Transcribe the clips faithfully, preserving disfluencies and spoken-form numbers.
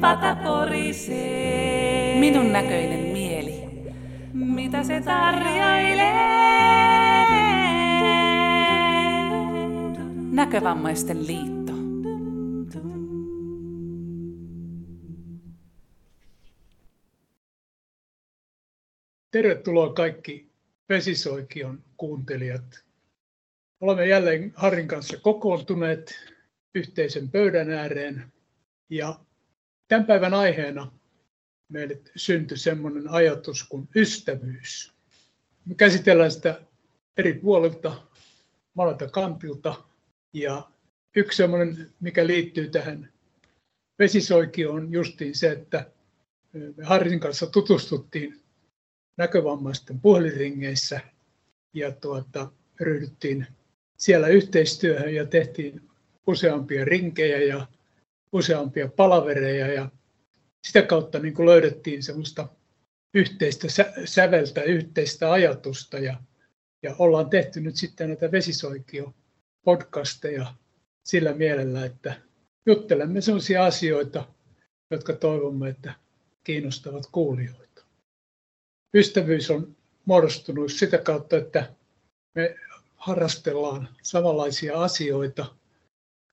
pata porisee. Minun näköinen mieli. Mitä se tarjoilee? Näkövammaisten liitto. Tervetuloa kaikki Vesisoikion kuuntelijat. Olemme jälleen Harrin kanssa kokoontuneet yhteisen pöydän ääreen. Ja tämän päivän aiheena meille syntyi semmoinen ajatus kuin ystävyys. Me käsitellään sitä eri puolilta, monelta kantilta. Ja yksi semmoinen, mikä liittyy tähän Vesisoikioon, on justiin se, että me Harrin kanssa tutustuttiin näkövammaisten puhelinringeissä ja tuota, ryhdyttiin siellä yhteistyöhön ja tehtiin useampia rinkejä ja useampia palavereja ja sitä kautta niin kuin löydettiin semmoista yhteistä säveltä, yhteistä ajatusta ja, ja ollaan tehty nyt sitten näitä Vesisoikio podcasteja sillä mielellä, että juttelemme sellaisia asioita, jotka toivomme, että kiinnostavat kuulijoita. Ystävyys on muodostunut sitä kautta, että me harrastellaan samanlaisia asioita,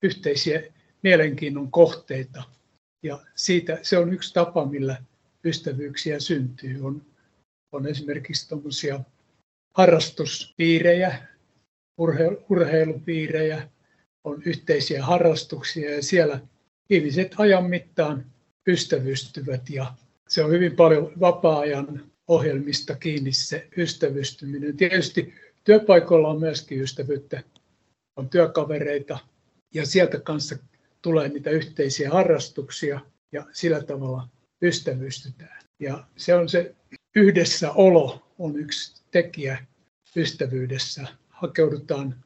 yhteisiä mielenkiinnon kohteita. Ja siitä se on yksi tapa, millä ystävyyksiä syntyy. On, on esimerkiksi tuommoisia harrastuspiirejä, urheilupiirejä, on yhteisiä harrastuksia ja siellä ihmiset ajan mittaan ystävystyvät ja se on hyvin paljon vapaa-ajan ohjelmista kiinni se ystävystyminen. Tietysti työpaikoilla on myöskin ystävyyttä, on työkavereita ja sieltä kanssa tulee niitä yhteisiä harrastuksia ja sillä tavalla ystävystytään. Ja se on se yhdessäolo on yksi tekijä ystävyydessä. Hakeudutaan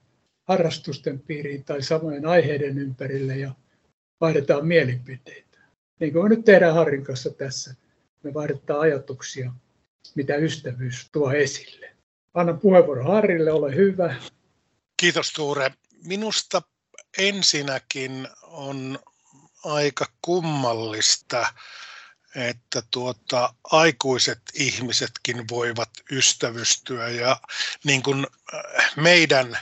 harrastusten piiriin tai samojen aiheiden ympärille ja vaihdetaan mielipiteitä. Niin kuin me nyt tehdään Harrin kanssa tässä, me vaihdetaan ajatuksia, mitä ystävyys tuo esille. Anna puheenvuoro Harrille, ole hyvä. Kiitos Tuure. Minusta ensinnäkin on aika kummallista, että tuota, aikuiset ihmisetkin voivat ystävystyä ja niin kuin meidän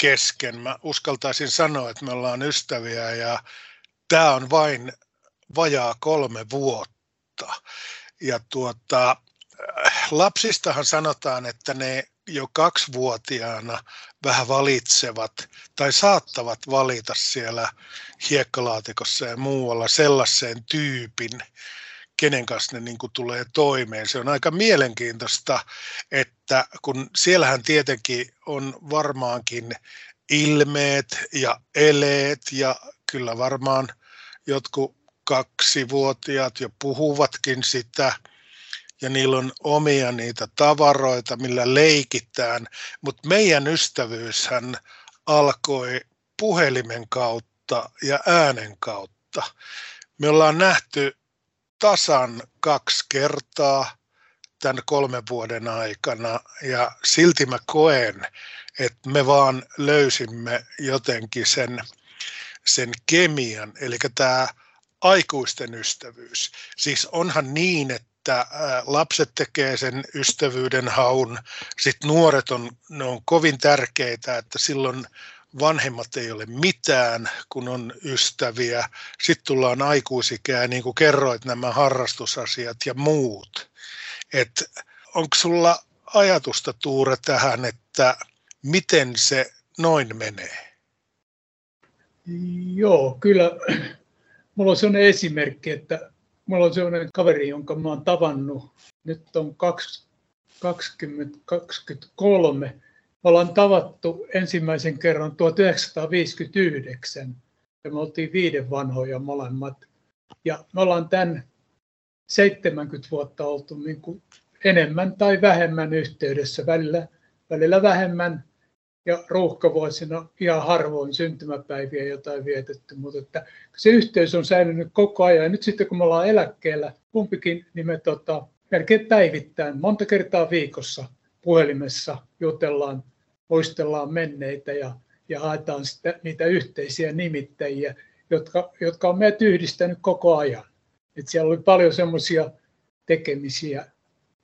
kesken, mä uskaltaisin sanoa, että me ollaan ystäviä ja tämä on vain vajaa kolme vuotta. Ja tuota, lapsistahan sanotaan, että ne jo kaksivuotiaana vähän valitsevat tai saattavat valita siellä hiekkalaatikossa ja muualla sellaisen tyypin, kenen kanssa ne niin kuin tulee toimeen. Se on aika mielenkiintoista, että kun siellähän tietenkin on varmaankin ilmeet ja eleet ja kyllä varmaan jotkut kaksivuotiaat jo puhuvatkin sitä ja niillä on omia niitä tavaroita, millä leikitään, mutta meidän ystävyyshän alkoi puhelimen kautta ja äänen kautta. Me ollaan nähty tasan kaksi kertaa tämän kolmen vuoden aikana ja silti mä koen, että me vaan löysimme jotenkin sen, sen kemian, eli tämä aikuisten ystävyys. Siis onhan niin, että lapset tekee sen ystävyyden haun, sitten nuoret on, ne on kovin tärkeitä, että silloin vanhemmat ei ole mitään, kun on ystäviä. Sitten tullaan aikuisikään, niin kuin kerroit, nämä harrastusasiat ja muut. Et onko sulla ajatusta, Tuure, tähän, että miten se noin menee? Joo, kyllä. Mulla on sellainen esimerkki, että mulla on sellainen kaveri, jonka mä oon tavannut. Nyt on kaksikymmentä kaksikymmentäkolme. Me ollaan tavattu ensimmäisen kerran tuhatyhdeksänsataaviisikymmentäyhdeksän ja me oltiin viiden vanhoja molemmat. Ja me ollaan tämän seitsemänkymmentä vuotta oltu niin kuin enemmän tai vähemmän yhteydessä, välillä, välillä vähemmän ja ruuhkavuosina ihan harvoin syntymäpäiviä jotain vietetty. Mutta että se yhteys on säilynyt koko ajan ja nyt sitten kun me ollaan eläkkeellä, kumpikin niin me tota, melkein päivittäin, monta kertaa viikossa puhelimessa jutellaan, muistellaan menneitä ja, ja haetaan sitä, niitä yhteisiä nimittäjiä, jotka, jotka on meidät yhdistänyt koko ajan. Että siellä oli paljon semmoisia tekemisiä,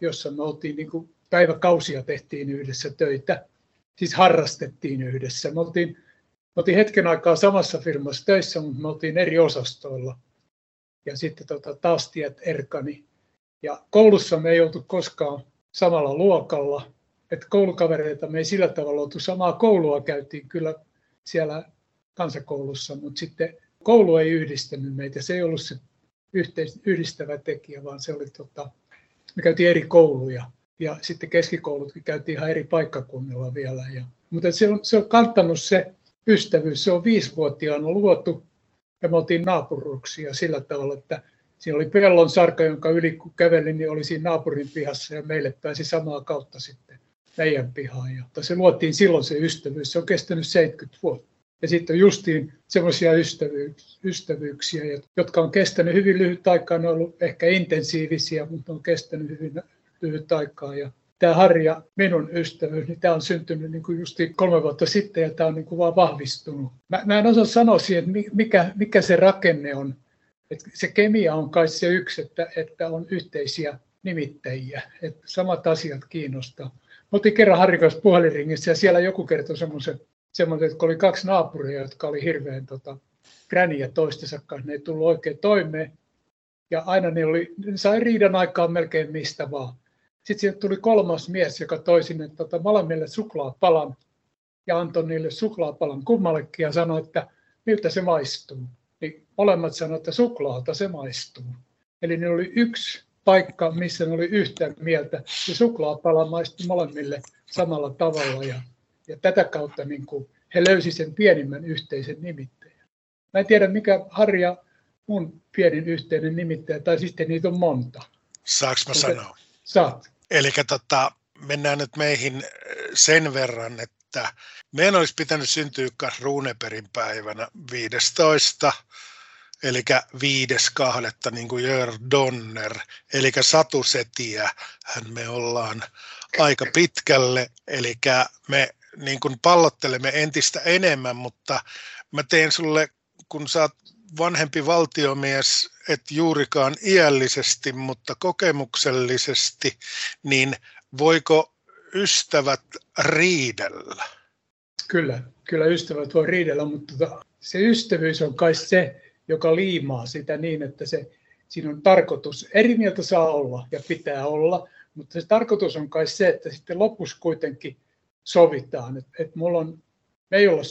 jossa me oltiin niin kuin päiväkausia tehtiin yhdessä töitä, siis harrastettiin yhdessä. Me oltiin, me oltiin hetken aikaa samassa firmassa töissä, mutta me oltiin eri osastoilla. Ja sitten tota, taas tiet erkani. Ja koulussa me ei oltu koskaan samalla luokalla. Että koulukavereita me ei sillä tavalla oltu. Samaa koulua käytiin kyllä siellä kansakoulussa, mutta sitten koulu ei yhdistänyt meitä. Se ei ollut se yhteis- yhdistävä tekijä, vaan se oli, tota, me käytiin eri kouluja. Ja sitten keskikoulutkin käytiin ihan eri paikkakunnilla vielä. Ja, mutta se on, se on kantanut se ystävyys. Se on viisivuotiaana luotu ja me oltiin naapuruksia sillä tavalla, että siinä oli pellon sarka, jonka yli kun kävelin, niin oli siinä naapurin pihassa ja meille pääsi samaa kautta sitten meidän pihaan. Ja se luotiin silloin se ystävyys. Se on kestänyt seitsemänkymmentä vuotta. Ja sitten on justiin semmoisia ystävyyksiä, jotka on kestänyt hyvin lyhyt aikaa. Ne on ollut ehkä intensiivisiä, mutta on kestänyt hyvin lyhyt aikaa. Ja tämä Harri ja minun ystävyys, niin tämä on syntynyt niin kuin justiin kolme vuotta sitten ja tämä on niin kuin vaan vahvistunut. Mä, mä en osaa sanoa siihen, että mikä, mikä se rakenne on. Että se kemia on kai se yksi, että, että on yhteisiä nimittäjiä, että samat asiat kiinnostaa. Mä otin kerran Harri kanssa puhelinringissä ja siellä joku kertoi semmoisen, semmoinen, että kun oli kaksi naapuria, jotka oli hirveän tota, gräniä toistensa kanssa, ne ei tullut oikein toimeen. Ja aina ne, oli, ne sai riidan aikaan melkein mistä vaan. Sitten sieltä tuli kolmas mies, joka toi sinne tota, molemmille suklaapalan ja antoi niille suklaapalan kummallekin ja sanoi, että miltä se maistuu. Niin molemmat sanoivat, että suklaata se maistuu. Eli ne oli yksi paikka, missä ne oli yhtä mieltä. Ja suklaapala maistui molemmille samalla tavalla. Ja Ja tätä kautta niin kuin he löysivät sen pienimmän yhteisen nimittäjän. Mä en tiedä, mikä Harri ja mun pienin yhteinen nimittäjä, tai sitten niitä on monta. Saanko mä Mutta sanoa? Saat. Eli tota, mennään nyt meihin sen verran, että meidän olisi pitänyt syntyä Runebergin päivänä viidestoista eli viides toista niin kuin Jörn Donner, eli satusetiä, hän me ollaan aika pitkälle, eli me niin kuin pallottelemme entistä enemmän, mutta mä teen sulle, kun sä oot vanhempi valtiomies, et juurikaan iällisesti, mutta kokemuksellisesti, niin voiko ystävät riidellä? Kyllä, kyllä ystävät voi riidellä, mutta se ystävyys on kai se, joka liimaa sitä niin, että se, siinä on tarkoitus. Eri mieltä saa olla ja pitää olla, mutta se tarkoitus on kai se, että sitten lopussa kuitenkin sovitaan. Et, et mulla on, me ei olla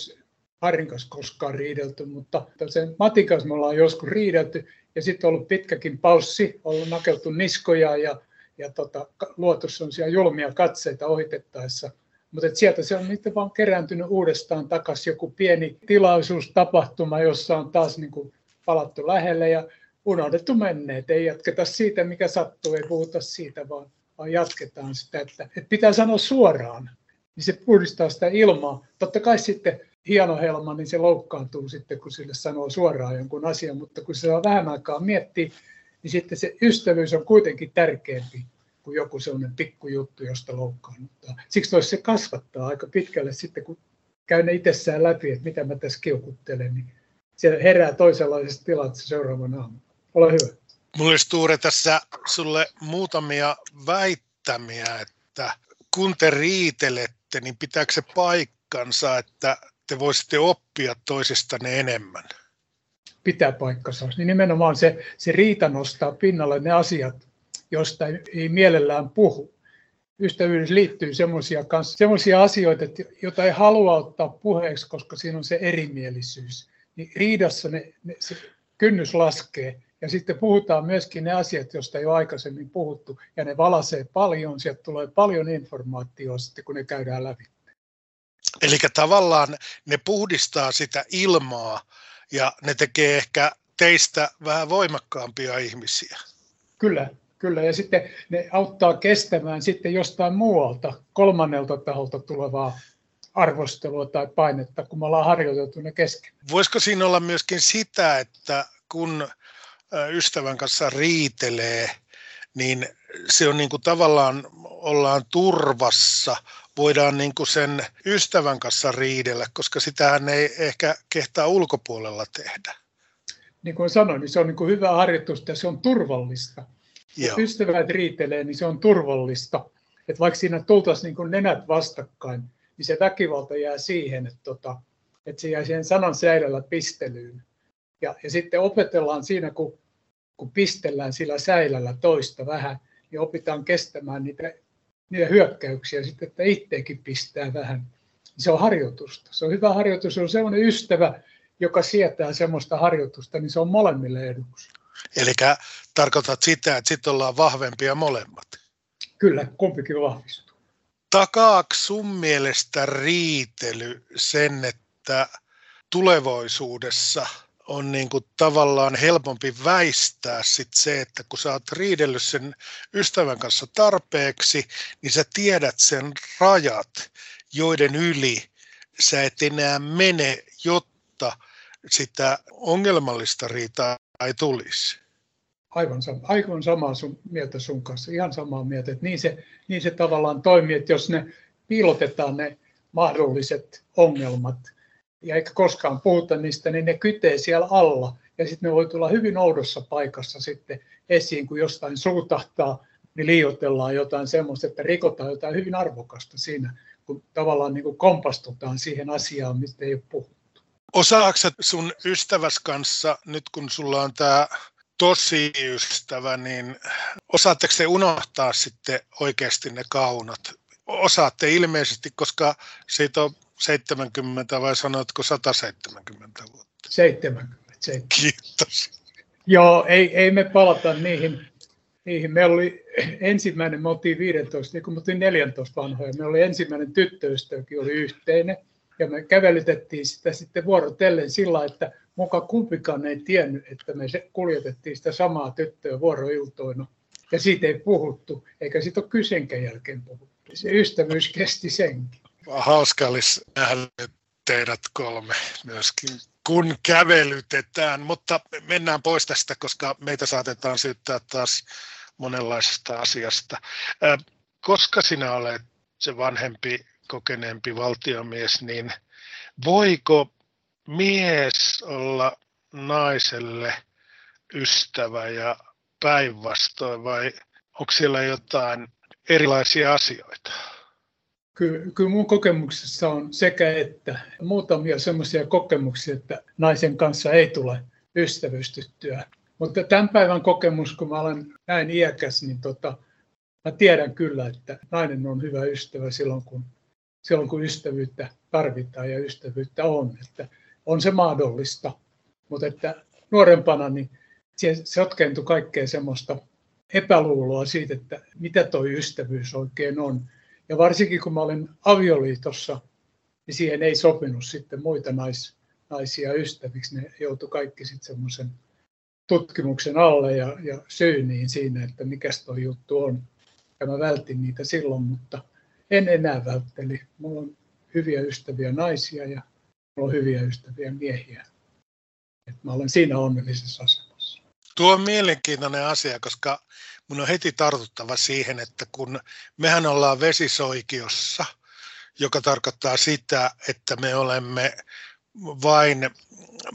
Harrin kanssa koskaan riidelty, mutta sen Matin kanssa me ollaan joskus riidelty ja sitten on ollut pitkäkin paussi, on ollut nakeltu niskoja ja, ja tota, luotu sellaisia julmia katseita ohitettaessa. Mutta sieltä se on niitä vaan kerääntynyt uudestaan takaisin joku pieni tilaisuus, tapahtuma, jossa on taas niinku palattu lähelle ja unohdettu menneet. Ei jatketa siitä, mikä sattuu, ei puhuta siitä, vaan, vaan jatketaan sitä, että, että pitää sanoa suoraan. Niin se puhdistaa sitä ilmaa. Totta kai sitten hieno helma, niin se loukkaantuu sitten, kun sille sanoo suoraan jonkun asian, mutta kun se saa vähän aikaa miettiä, niin sitten se ystävyys on kuitenkin tärkeämpi kuin joku sellainen pikkujuttu, josta loukkaannuttaa. Siksi se kasvattaa aika pitkälle sitten, kun käy ne itsessään läpi, että mitä mä tässä kiukuttelen, niin siellä herää toisenlaisessa tilassa seuraavan aamulla. Ole hyvä. Mulla olisi Tuure tässä sulle muutamia väittämiä, että kun te riitelette, niin pitääkö se paikkansa, että te voisitte oppia toisistanne enemmän? Pitää paikkansa. Niin nimenomaan se, se riita nostaa pinnalle ne asiat, josta ei mielellään puhu. Ystävyydessä liittyy sellaisia asioita, joita ei halua ottaa puheeksi, koska siinä on se erimielisyys. Niin riidassa ne, ne, se kynnys laskee. Ja sitten puhutaan myöskin ne asiat, joista ei ole aikaisemmin puhuttu. Ja ne valaisee paljon, sieltä tulee paljon informaatiota sitten, kun ne käydään läpi. Eli tavallaan ne puhdistaa sitä ilmaa ja ne tekee ehkä teistä vähän voimakkaampia ihmisiä. Kyllä. Kyllä, ja sitten ne auttaa kestämään sitten jostain muualta, kolmannelta taholta tulevaa arvostelua tai painetta, kun me ollaan harjoiteltu ne kesken. Voisiko siinä olla myöskin sitä, että kun ystävän kanssa riitelee, niin se on niin kuin tavallaan ollaan turvassa, voidaan niin kuin sen ystävän kanssa riidellä, koska sitähän ei ehkä kehtaa ulkopuolella tehdä. niin kuin sanoin, niin se on niin kuin hyvä harjoitusta ja se on turvallista. Jos ystävät riitelee, niin se on turvallista. Että vaikka siinä tultaisiin niin kuin nenät vastakkain, niin se väkivalta jää siihen, että, tota, että se jää siihen sanan säilällä pistelyyn. Ja, ja sitten opetellaan siinä, kun, kun pistellään sillä säilällä toista vähän, niin opitaan kestämään niitä, niitä hyökkäyksiä sitten, että itsekin pistää vähän. Se on harjoitusta. Se on hyvä harjoitus. Se on sellainen ystävä, joka sietää sellaista harjoitusta, niin se on molemmille eduksi. Eli tarkoitat sitä, että sitten ollaan vahvempia molemmat? Kyllä, kumpikin vahvistuu. Takaako sun mielestä riitely sen, että tulevaisuudessa on niin kuin tavallaan helpompi väistää sit se, että kun sä oot riidellyt sen ystävän kanssa tarpeeksi, niin sä tiedät sen rajat, joiden yli sä et enää mene, jotta sitä ongelmallista riitaa ei tulisi. Aivan, sama, aivan samaa sun, mieltä sun kanssa, ihan samaa mieltä. Että niin, se, niin se tavallaan toimii, että jos ne piilotetaan ne mahdolliset ongelmat ja eikä koskaan puhuta niistä, niin ne kytee siellä alla. Ja sitten ne voi tulla hyvin oudossa paikassa sitten esiin, kun jostain suutahtaa, niin liioitellaan jotain semmoista, että rikotaan jotain hyvin arvokasta siinä, kun tavallaan niin kuin kompastutaan siihen asiaan, mistä ei ole puhuttu. Osaatko sun ystäväs kanssa, nyt kun sulla on tämä tosi ystävä, niin osaatteko te unohtaa sitten oikeasti ne kaunat? Osaatte ilmeisesti, koska siitä on seitsemänkymmentä vai sanotko sata seitsemänkymmentä vuotta? seitsemänkymmentä. seitsemänkymmentä. Kiitos. Joo, ei, ei me palata niihin. Niihin. Meillä oli ensimmäinen, me oltiin viisitoista, niin kun me oltiin neljätoista vanhoja, meillä oli ensimmäinen tyttöystäväkin oli yhteinen, ja me kävelytettiin sitä sitten vuorotellen sillä, että muka kumpikaan ei tiennyt, että me kuljetettiin sitä samaa tyttöä vuoroiltoina, ja siitä ei puhuttu, eikä siitä ole kysenkään jälkeen puhuttu. Se ystävyys kesti senkin. Hauska olisi nähdä teidät kolme myöskin, kun kävelytetään, mutta mennään pois tästä, koska meitä saatetaan syyttää taas monenlaisesta asiasta. Koska sinä olet se vanhempi, kokeneempi valtiomies, niin voiko mies olla naiselle ystävä ja päinvastoin, vai onko siellä jotain erilaisia asioita? Kyllä, kyllä mun kokemuksessa on sekä että muutamia sellaisia kokemuksia, että naisen kanssa ei tule ystävystyttyä. Mutta tämän päivän kokemus, kun mä olen näin iäkäs, niin tota, mä tiedän kyllä, että nainen on hyvä ystävä silloin, kun, silloin, kun ystävyyttä tarvitaan ja ystävyyttä on. Että on se mahdollista, mutta että nuorempana niin se sotkeentui kaikkea semmoista epäluuloa siitä, että mitä toi ystävyys oikein on. Ja varsinkin kun mä olin avioliitossa, niin siihen ei sopinut sitten muita nais, naisia ystäviksi. Ne joutui kaikki sitten semmoisen tutkimuksen alle ja, ja syyniin siinä, että mikäs tuo juttu on. Ja mä vältin niitä silloin, mutta en enää vältteli. Mulla on hyviä ystäviä naisia ja mulla on hyviä ystäviä miehiä. Et mä olen siinä onnellisessa asemassa. Tuo on mielenkiintoinen asia, koska mun on heti tartuttava siihen, että kun mehän ollaan Vesisoikiossa, joka tarkoittaa sitä, että me olemme vain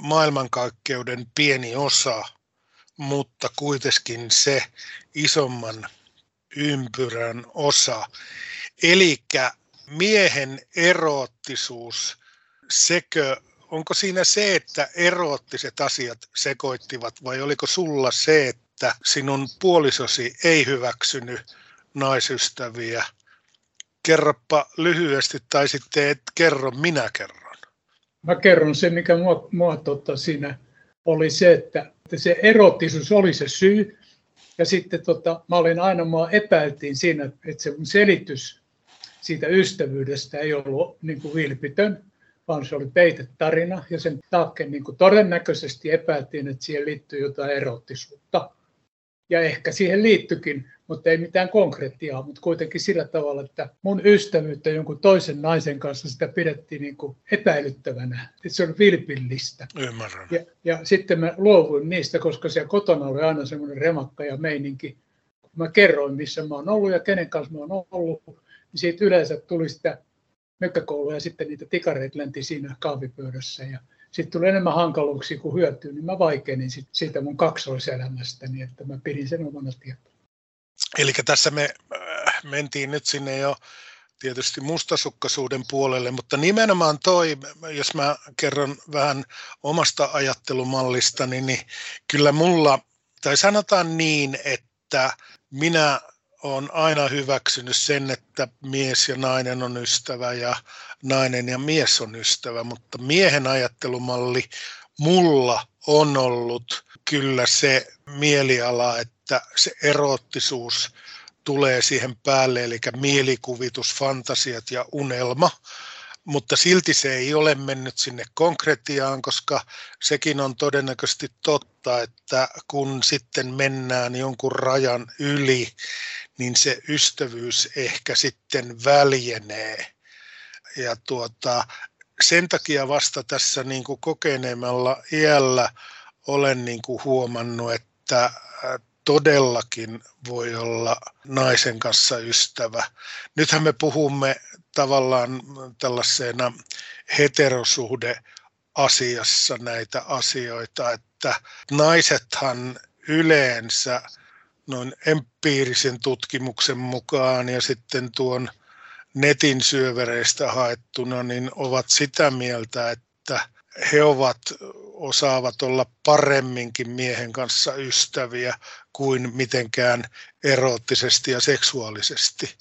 maailmankaikkeuden pieni osa, mutta kuitenkin se isomman ympyrän osa. Eli miehen eroottisuus, sekö, onko siinä se, että eroottiset asiat sekoittivat vai oliko sulla se, että että sinun puolisosi ei hyväksynyt naisystäviä. Kerropa lyhyesti, tai sitten et kerro, minä kerron. Mä kerron sen, mikä mua, mua tota, siinä oli se, että, että se erottisuus oli se syy. Ja sitten tota, mä olin aina, mua epäiltiin siinä, että se selitys siitä ystävyydestä ei ollut niin kuin vilpitön, vaan se oli peitetarina. Ja sen taakken niin kuin todennäköisesti epäiltiin, että siihen liittyy jotain erottisuutta. Ja ehkä siihen liittyikin, mutta ei mitään konkreettiaa, mutta kuitenkin sillä tavalla, että mun ystävyyttä jonkun toisen naisen kanssa sitä pidettiin niin kuin epäilyttävänä. Se on vilpillistä. Ymmärrän. Ja, ja sitten mä luovuin niistä, koska siellä kotona oli aina semmoinen remakka ja meininki. Kun mä kerroin, missä mä oon ollut ja kenen kanssa mä oon ollut, niin siitä yleensä tuli sitä mökkäkouluja ja sitten niitä tikareita lenti siinä kahvipöydässä ja sitten tuli enemmän hankaluuksia kuin hyötyä, niin mä vaikenin sit siitä mun kaksoiselämästäni, että mä pidin sen omana tietona. Eli tässä me mentiin nyt sinne jo tietysti mustasukkaisuuden puolelle, mutta nimenomaan toi, jos mä kerron vähän omasta ajattelumallistani, niin kyllä mulla, tai sanotaan niin, että minä olen aina hyväksynyt sen, että mies ja nainen on ystävä ja nainen ja mies on ystävä, mutta miehen ajattelumalli mulla on ollut kyllä se mieliala, että se eroottisuus tulee siihen päälle, eli mielikuvitus, fantasiat ja unelma, mutta silti se ei ole mennyt sinne konkretiaan, koska sekin on todennäköisesti totta, että kun sitten mennään jonkun rajan yli, niin se ystävyys ehkä sitten väljenee. Ja tuota, sen takia vasta tässä niin kuin kokeneemmalla iällä olen niin kuin huomannut, että todellakin voi olla naisen kanssa ystävä. Nythän me puhumme tavallaan tällaisena heterosuhdeasiassa näitä asioita, että naisethan yleensä noin empiirisen tutkimuksen mukaan ja sitten tuon netin syövereistä haettuna, niin ovat sitä mieltä, että he ovat, osaavat olla paremminkin miehen kanssa ystäviä kuin mitenkään eroottisesti ja seksuaalisesti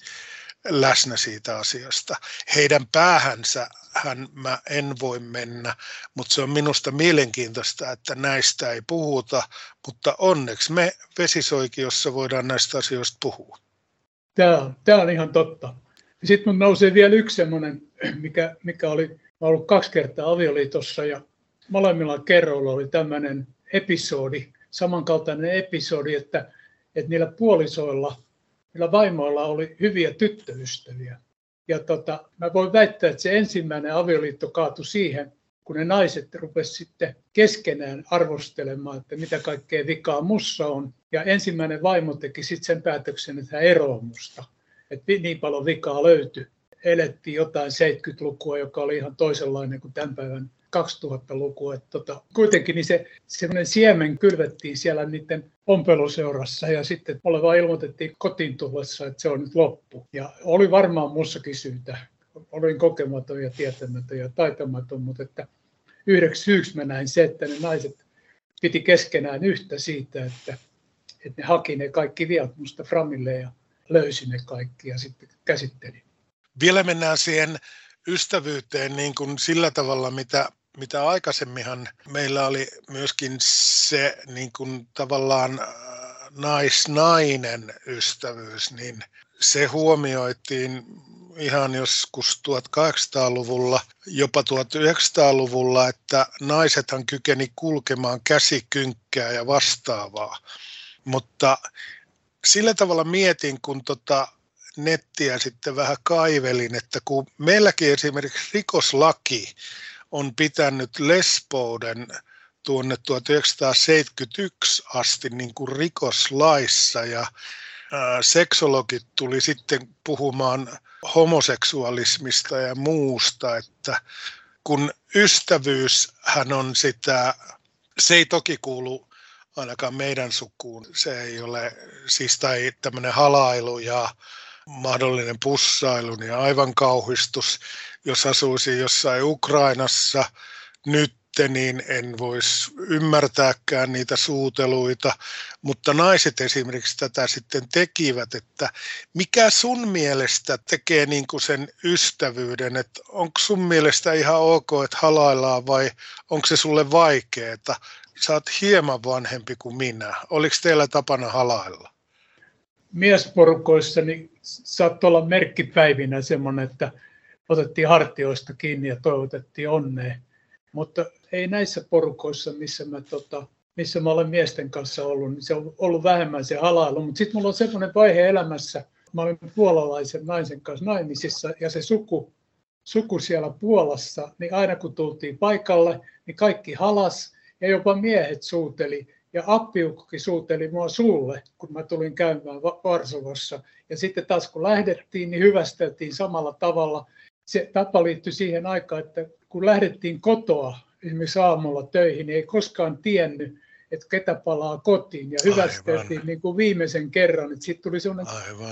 läsnä siitä asiasta. Heidän päähänsä hän mä en voi mennä, mutta se on minusta mielenkiintoista, että näistä ei puhuta, mutta onneksi me Vesisoikiossa voidaan näistä asioista puhua. Tämä, tämä on ihan totta. Sitten mun nousee vielä yksi semmoinen, mikä, mikä oli, mä ollut kaksi kertaa avioliitossa ja molemmilla kerroilla oli tämmöinen episodi, samankaltainen episodi, että, että niillä puolisoilla, niillä vaimoilla oli hyviä tyttöystäviä. Ja tota, mä voin väittää, että se ensimmäinen avioliitto kaatui siihen, kun ne naiset rupesivat sitten keskenään arvostelemaan, että mitä kaikkea vikaa mussa on. Ja ensimmäinen vaimo teki sitten sen päätöksen, että hän eroaa musta. Että niin paljon vikaa löytyi. Elettiin jotain seitsemänkymmentälukua, joka oli ihan toisenlainen kuin tämän päivän kaksituhattalukua. Tota, kuitenkin niin se semmoinen siemen kylvettiin siellä niiden ompeluseurassa ja sitten olevaa ilmoitettiin kotiin tullessa, että se on nyt loppu. Ja oli varmaan mussakin syytä. Olin kokematon ja tietämätön ja taitamaton, mutta että yhdeksi syyksi mä näin se, että ne naiset piti keskenään yhtä siitä, että, että ne haki ne kaikki viat musta framille ja löysi ne kaikki ja sitten käsitteli. Vielä mennään siihen ystävyyteen niin kuin sillä tavalla, mitä, mitä aikaisemminhan meillä oli myöskin se niin kuin tavallaan naisnainen ystävyys, niin se huomioitiin ihan joskus tuhatkahdeksansataaluvulla, jopa tuhatyhdeksänsataaluvulla, että naisethan kykeni kulkemaan käsikynkkää ja vastaavaa, mutta sillä tavalla mietin, kun tota nettiä sitten vähän kaivelin, että kun meilläkin esimerkiksi rikoslaki on pitänyt lesbouden tuonne tuhatyhdeksänsataaseitsemänkymmentäyksi asti niin kuin rikoslaissa ja ää, seksologit tuli sitten puhumaan homoseksuaalismista ja muusta, että kun ystävyyshän on sitä, se ei toki kuulu ainakaan meidän sukuun, se ei ole, siis tai tämmöinen halailu ja mahdollinen pussailu, niin aivan kauhistus. Jos asuisin jossain Ukrainassa nyt, niin en voisi ymmärtääkään niitä suuteluita, mutta naiset esimerkiksi tätä sitten tekivät, että mikä sun mielestä tekee niin kuin sen ystävyyden, että onko sun mielestä ihan ok, että halaillaan vai onko se sulle vaikeaa? Sä oot hieman vanhempi kuin minä. Oliko teillä tapana halailla? Miesporukoissa niin saattoi olla merkkipäivinä semmoinen, että otettiin hartioista kiinni ja toivotettiin onnea. Mutta ei näissä porukoissa, missä mä, tota, missä mä olen miesten kanssa ollut, niin se on ollut vähemmän se halailu. Mutta sitten mulla on semmoinen vaihe elämässä, mä olin puolalaisen naisen kanssa naimisissa ja se suku, suku siellä Puolassa, niin aina kun tultiin paikalle, niin kaikki halas ja jopa miehet suuteli. Ja appiukkokin suuteli mua sulle, kun mä tulin käymään Varsovassa. Ja sitten taas kun lähdettiin, niin hyvästeltiin samalla tavalla. Se tapa liittyi siihen aikaan, että kun lähdettiin kotoa esimerkiksi aamulla töihin, niin ei koskaan tiennyt, että ketä palaa kotiin. Ja hyvästeltiin niin kuin viimeisen kerran, että sitten tuli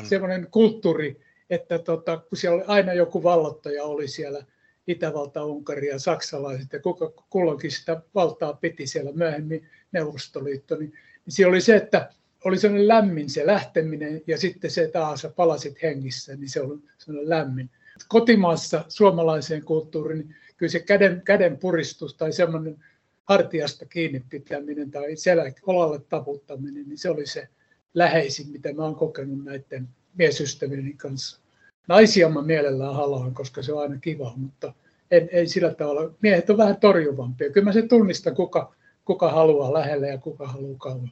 sellainen kulttuuri, että tota, kun siellä oli aina joku vallottaja oli siellä, Itävalta, Unkari ja saksalaiset, ja kuka kulloinkin sitä valtaa piti siellä myöhemmin Neuvostoliitto, niin, niin siellä oli se, että oli sellainen lämmin se lähteminen, ja sitten se, että aha, sä palasit hengissä, niin se oli sellainen lämmin. Kotimaassa suomalaiseen kulttuuriin, niin kyllä se käden, käden puristus tai semmoinen hartiasta kiinni pitäminen tai selä, olalle taputtaminen, niin se oli se läheisin, mitä mä oon kokenut näiden miesystävieni kanssa. Naisia mä mielellään halaan, koska se on aina kiva, mutta en, ei sillä tavalla. Miehet on vähän torjuvampia. Kyllä mä se tunnistan, kuka, kuka haluaa lähelle ja kuka haluaa kauan.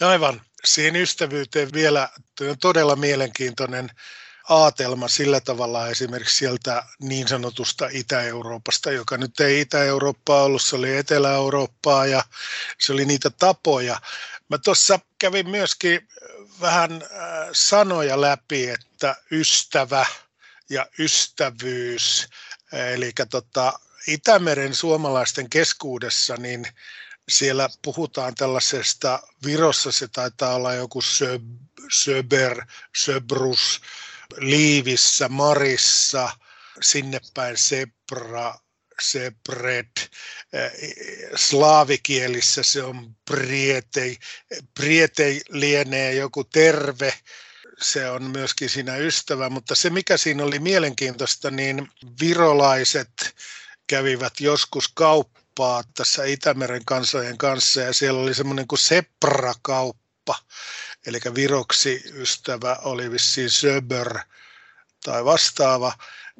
Aivan. Siihen ystävyyteen vielä on todella mielenkiintoinen aatelma sillä tavalla esimerkiksi sieltä niin sanotusta Itä-Euroopasta, joka nyt ei Itä-Eurooppaa ollut, se oli Etelä-Eurooppaa ja se oli niitä tapoja. Mä tuossa kävin myöskin vähän sanoja läpi, että ystävä ja ystävyys, eli tota, Itämeren suomalaisten keskuudessa, niin siellä puhutaan tällaisesta, Virossa se taitaa olla joku söber, söbrus, Liivissä, Marissa, sinne päin sepra, sepret, slaavikielissä se on prietei, prietei lienee joku terve, se on myöskin siinä ystävä, mutta se mikä siinä oli mielenkiintoista, niin virolaiset kävivät joskus kauppaa tässä Itämeren kansojen kanssa ja siellä oli semmoinen kuin seprakauppa, eli viroksi ystävä oli vissiin söbör tai vastaava,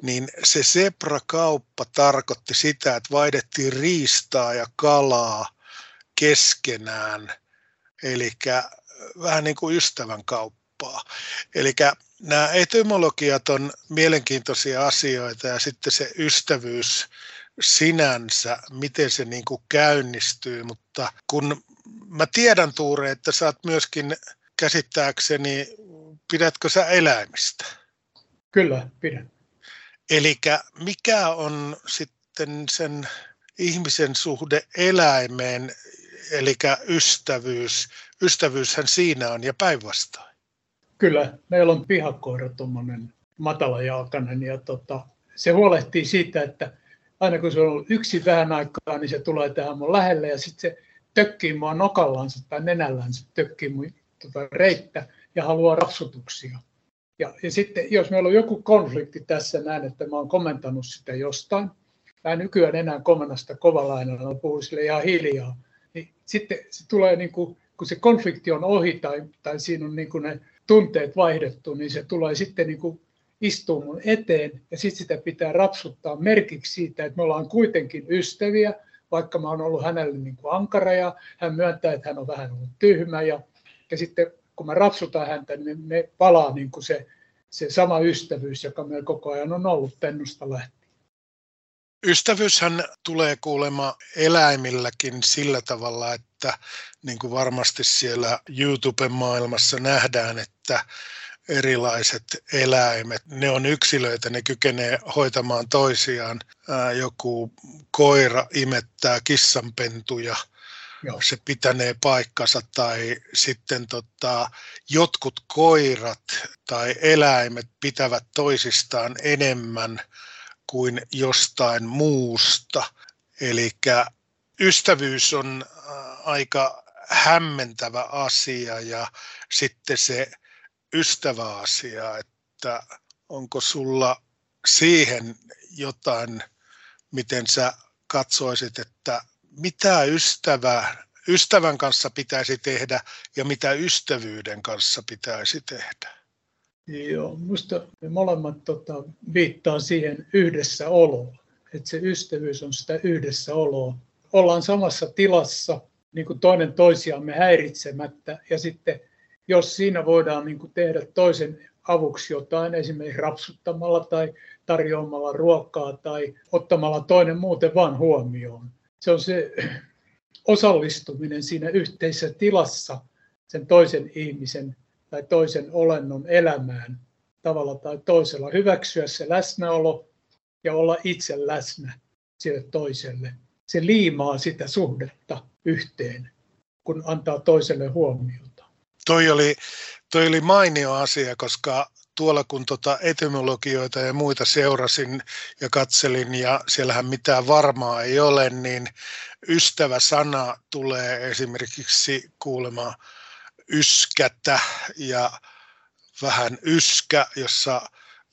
niin se seprakauppa tarkoitti sitä, että vaihdettiin riistaa ja kalaa keskenään, eli vähän niin kuin ystävän kauppaa. Eli nämä etymologiat on mielenkiintoisia asioita ja sitten se ystävyys sinänsä, miten se niin kuin käynnistyy, mutta kun mä tiedän, Tuure, että sä oot myöskin käsittääkseni, pidätkö sä eläimistä? Kyllä, pidän. Eli mikä on sitten sen ihmisen suhde eläimeen, eli ystävyys, ystävyyshän siinä on ja päinvastoin? Kyllä, meillä on pihakoira tuommoinen matalajalkainen ja tota, se huolehtii siitä, että aina kun se on ollut yksi vähän aikaa, niin se tulee tähän mun lähelle ja sitten se tökkii mua nokallaansa tai nenällänsä, tökkii mun tota, reittä ja haluaa rapsutuksia. Ja, ja sitten jos meillä on joku konflikti tässä näin, että mä oon komentanut sitä jostain, mä nykyään enää komennasta kovalla äänellä, mä puhun sille ihan hiljaa, niin sitten se tulee niin kuin, kun se konflikti on ohi tai, tai siinä on niin kuin ne tunteet vaihdettu, niin se tulee sitten niin kuin istuu mun eteen ja sitten sitä pitää rapsuttaa merkiksi siitä, että me ollaan kuitenkin ystäviä, vaikka mä oon ollut hänelle niin kuin ankara ja hän myöntää, että hän on vähän ollut tyhmä ja, ja sitten kun me rapsutaan häntä, niin me palaa niin kuin se, se sama ystävyys, joka meillä koko ajan on ollut pennusta lähtien. Ystävyyshän tulee kuulemma eläimilläkin sillä tavalla, että niin kuin varmasti siellä YouTube-maailmassa nähdään, että erilaiset eläimet, ne on yksilöitä, ne kykenee hoitamaan toisiaan. Ää, joku koira imettää kissanpentuja. Joo. Se pitänee paikkansa tai sitten tota, jotkut koirat tai eläimet pitävät toisistaan enemmän kuin jostain muusta. Eli ystävyys on aika hämmentävä asia ja sitten se ystäväasia, että onko sulla siihen jotain, miten sä katsoisit, että mitä ystävä, ystävän kanssa pitäisi tehdä ja mitä ystävyyden kanssa pitäisi tehdä? Joo, minusta me molemmat tota, viittaa siihen yhdessäoloon, että se ystävyys on sitä yhdessäoloa. Ollaan samassa tilassa niin kuin toinen toisiamme häiritsemättä ja sitten jos siinä voidaan niin kuin tehdä toisen avuksi jotain, esimerkiksi rapsuttamalla tai tarjoamalla ruokaa tai ottamalla toinen muuten vain huomioon. Se on se osallistuminen siinä yhteisessä tilassa sen toisen ihmisen tai toisen olennon elämään tavalla tai toisella. Hyväksyä se läsnäolo ja olla itse läsnä sille toiselle. se liimaa sitä suhdetta yhteen, kun antaa toiselle huomiota. Toi oli, toi oli mainio asia, koska tuolla kun tota etymologioita ja muita seurasin ja katselin, ja siellähän mitään varmaa ei ole, niin ystäväsana tulee esimerkiksi kuulemaan yskätä ja vähän yskä, jossa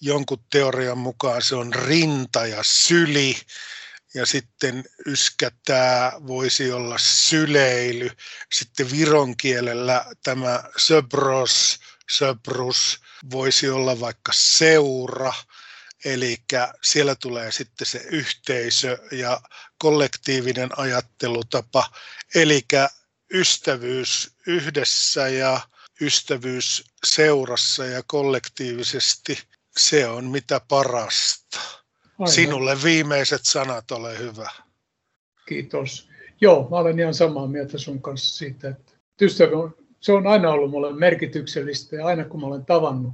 jonkun teorian mukaan se on rinta ja syli, ja sitten yskätää voisi olla syleily. Sitten viron kielellä tämä söbros, söbrus voisi olla vaikka seura, eli siellä tulee sitten se yhteisö ja kollektiivinen ajattelutapa, eli ystävyys yhdessä ja ystävyys seurassa ja kollektiivisesti, se on mitä parasta. Aina. Sinulle viimeiset sanat, ole hyvä. Kiitos. Joo, mä olen ihan samaa mieltä sun kanssa siitä, että se on aina ollut mulle merkityksellistä, ja aina kun mä olen tavannut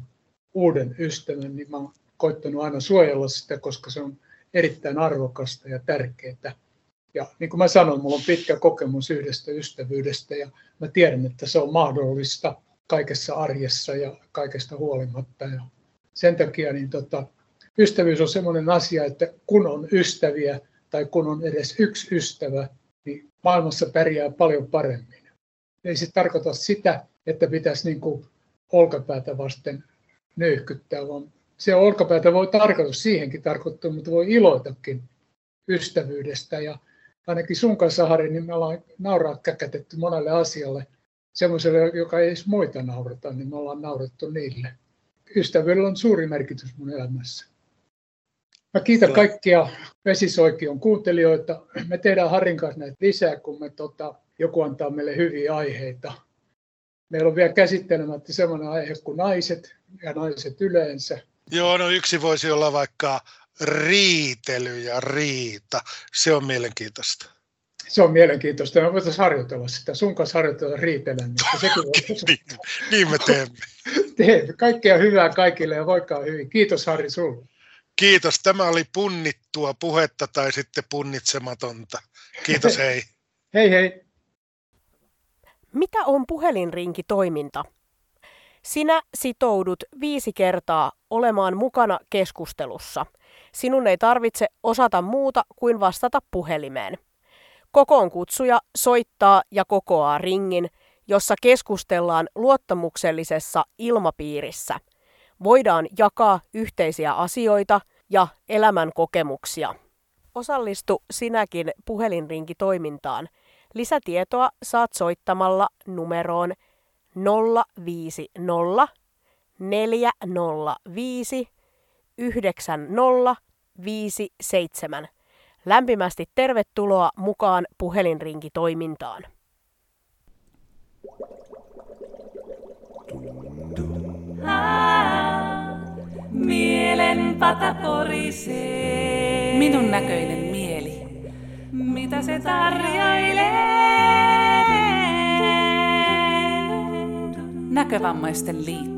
uuden ystävän, niin mä oon koittanut aina suojella sitä, koska se on erittäin arvokasta ja tärkeää. Ja niin kuin mä sanoin, mulla on pitkä kokemus yhdestä ystävyydestä, ja mä tiedän, että se on mahdollista kaikessa arjessa ja kaikesta huolimatta. Ja sen takia niin tota, ystävyys on sellainen asia, että kun on ystäviä tai kun on edes yksi ystävä, niin maailmassa pärjää paljon paremmin. Ei se tarkoita sitä, että pitäisi niin kuin olkapäätä vasten nöyhkyttää, vaan se olkapäätä voi tarkoittaa, siihenkin tarkoittaa, mutta voi iloitakin ystävyydestä. Ja ainakin sun kanssa, Harri, niin me ollaan nauraa käkätetty monelle asialle. Semmoiselle, joka ei edes muita naurata, niin me ollaan naurettu niille. Ystävyydellä on suuri merkitys mun elämässä. Mä kiitän kaikkia Vesisoikion kuuntelijoita. Me tehdään Harrin kanssa näitä lisää, kun me tota, joku antaa meille hyviä aiheita. Meillä on vielä käsittelemättä sellainen aihe kuin naiset ja naiset yleensä. Joo, no yksi voisi olla vaikka riitely ja riita. Se on mielenkiintoista. Se on mielenkiintoista. Me voitaisiin harjoitella sitä. Sun kanssa harjoitella riitelemistä. Niin, niin me teemme. Teemme. Kaikkea hyvää kaikille ja voikaa hyvin. Kiitos, Harri, sinulle. Kiitos. Tämä oli punnittua puhetta tai sitten punnitsematonta. Kiitos, hei. Hei hei. Mitä on puhelinrinkitoiminta? Sinä sitoudut viisi kertaa olemaan mukana keskustelussa. Sinun ei tarvitse osata muuta kuin vastata puhelimeen. Kokoon kutsuja soittaa ja kokoaa ringin, jossa keskustellaan luottamuksellisessa ilmapiirissä. Voidaan jakaa yhteisiä asioita ja elämän kokemuksia. Osallistu sinäkin puhelinrinkitoimintaan. Lisätietoa saat soittamalla numeroon nolla viisi nolla neljä nolla viisi yhdeksän nolla viisi seitsemän. Lämpimästi tervetuloa mukaan puhelinrinkitoimintaan. Mielen pata porisee. Minun näköinen mieli. Mitä se tarjailee? Näkövammaisten liitto.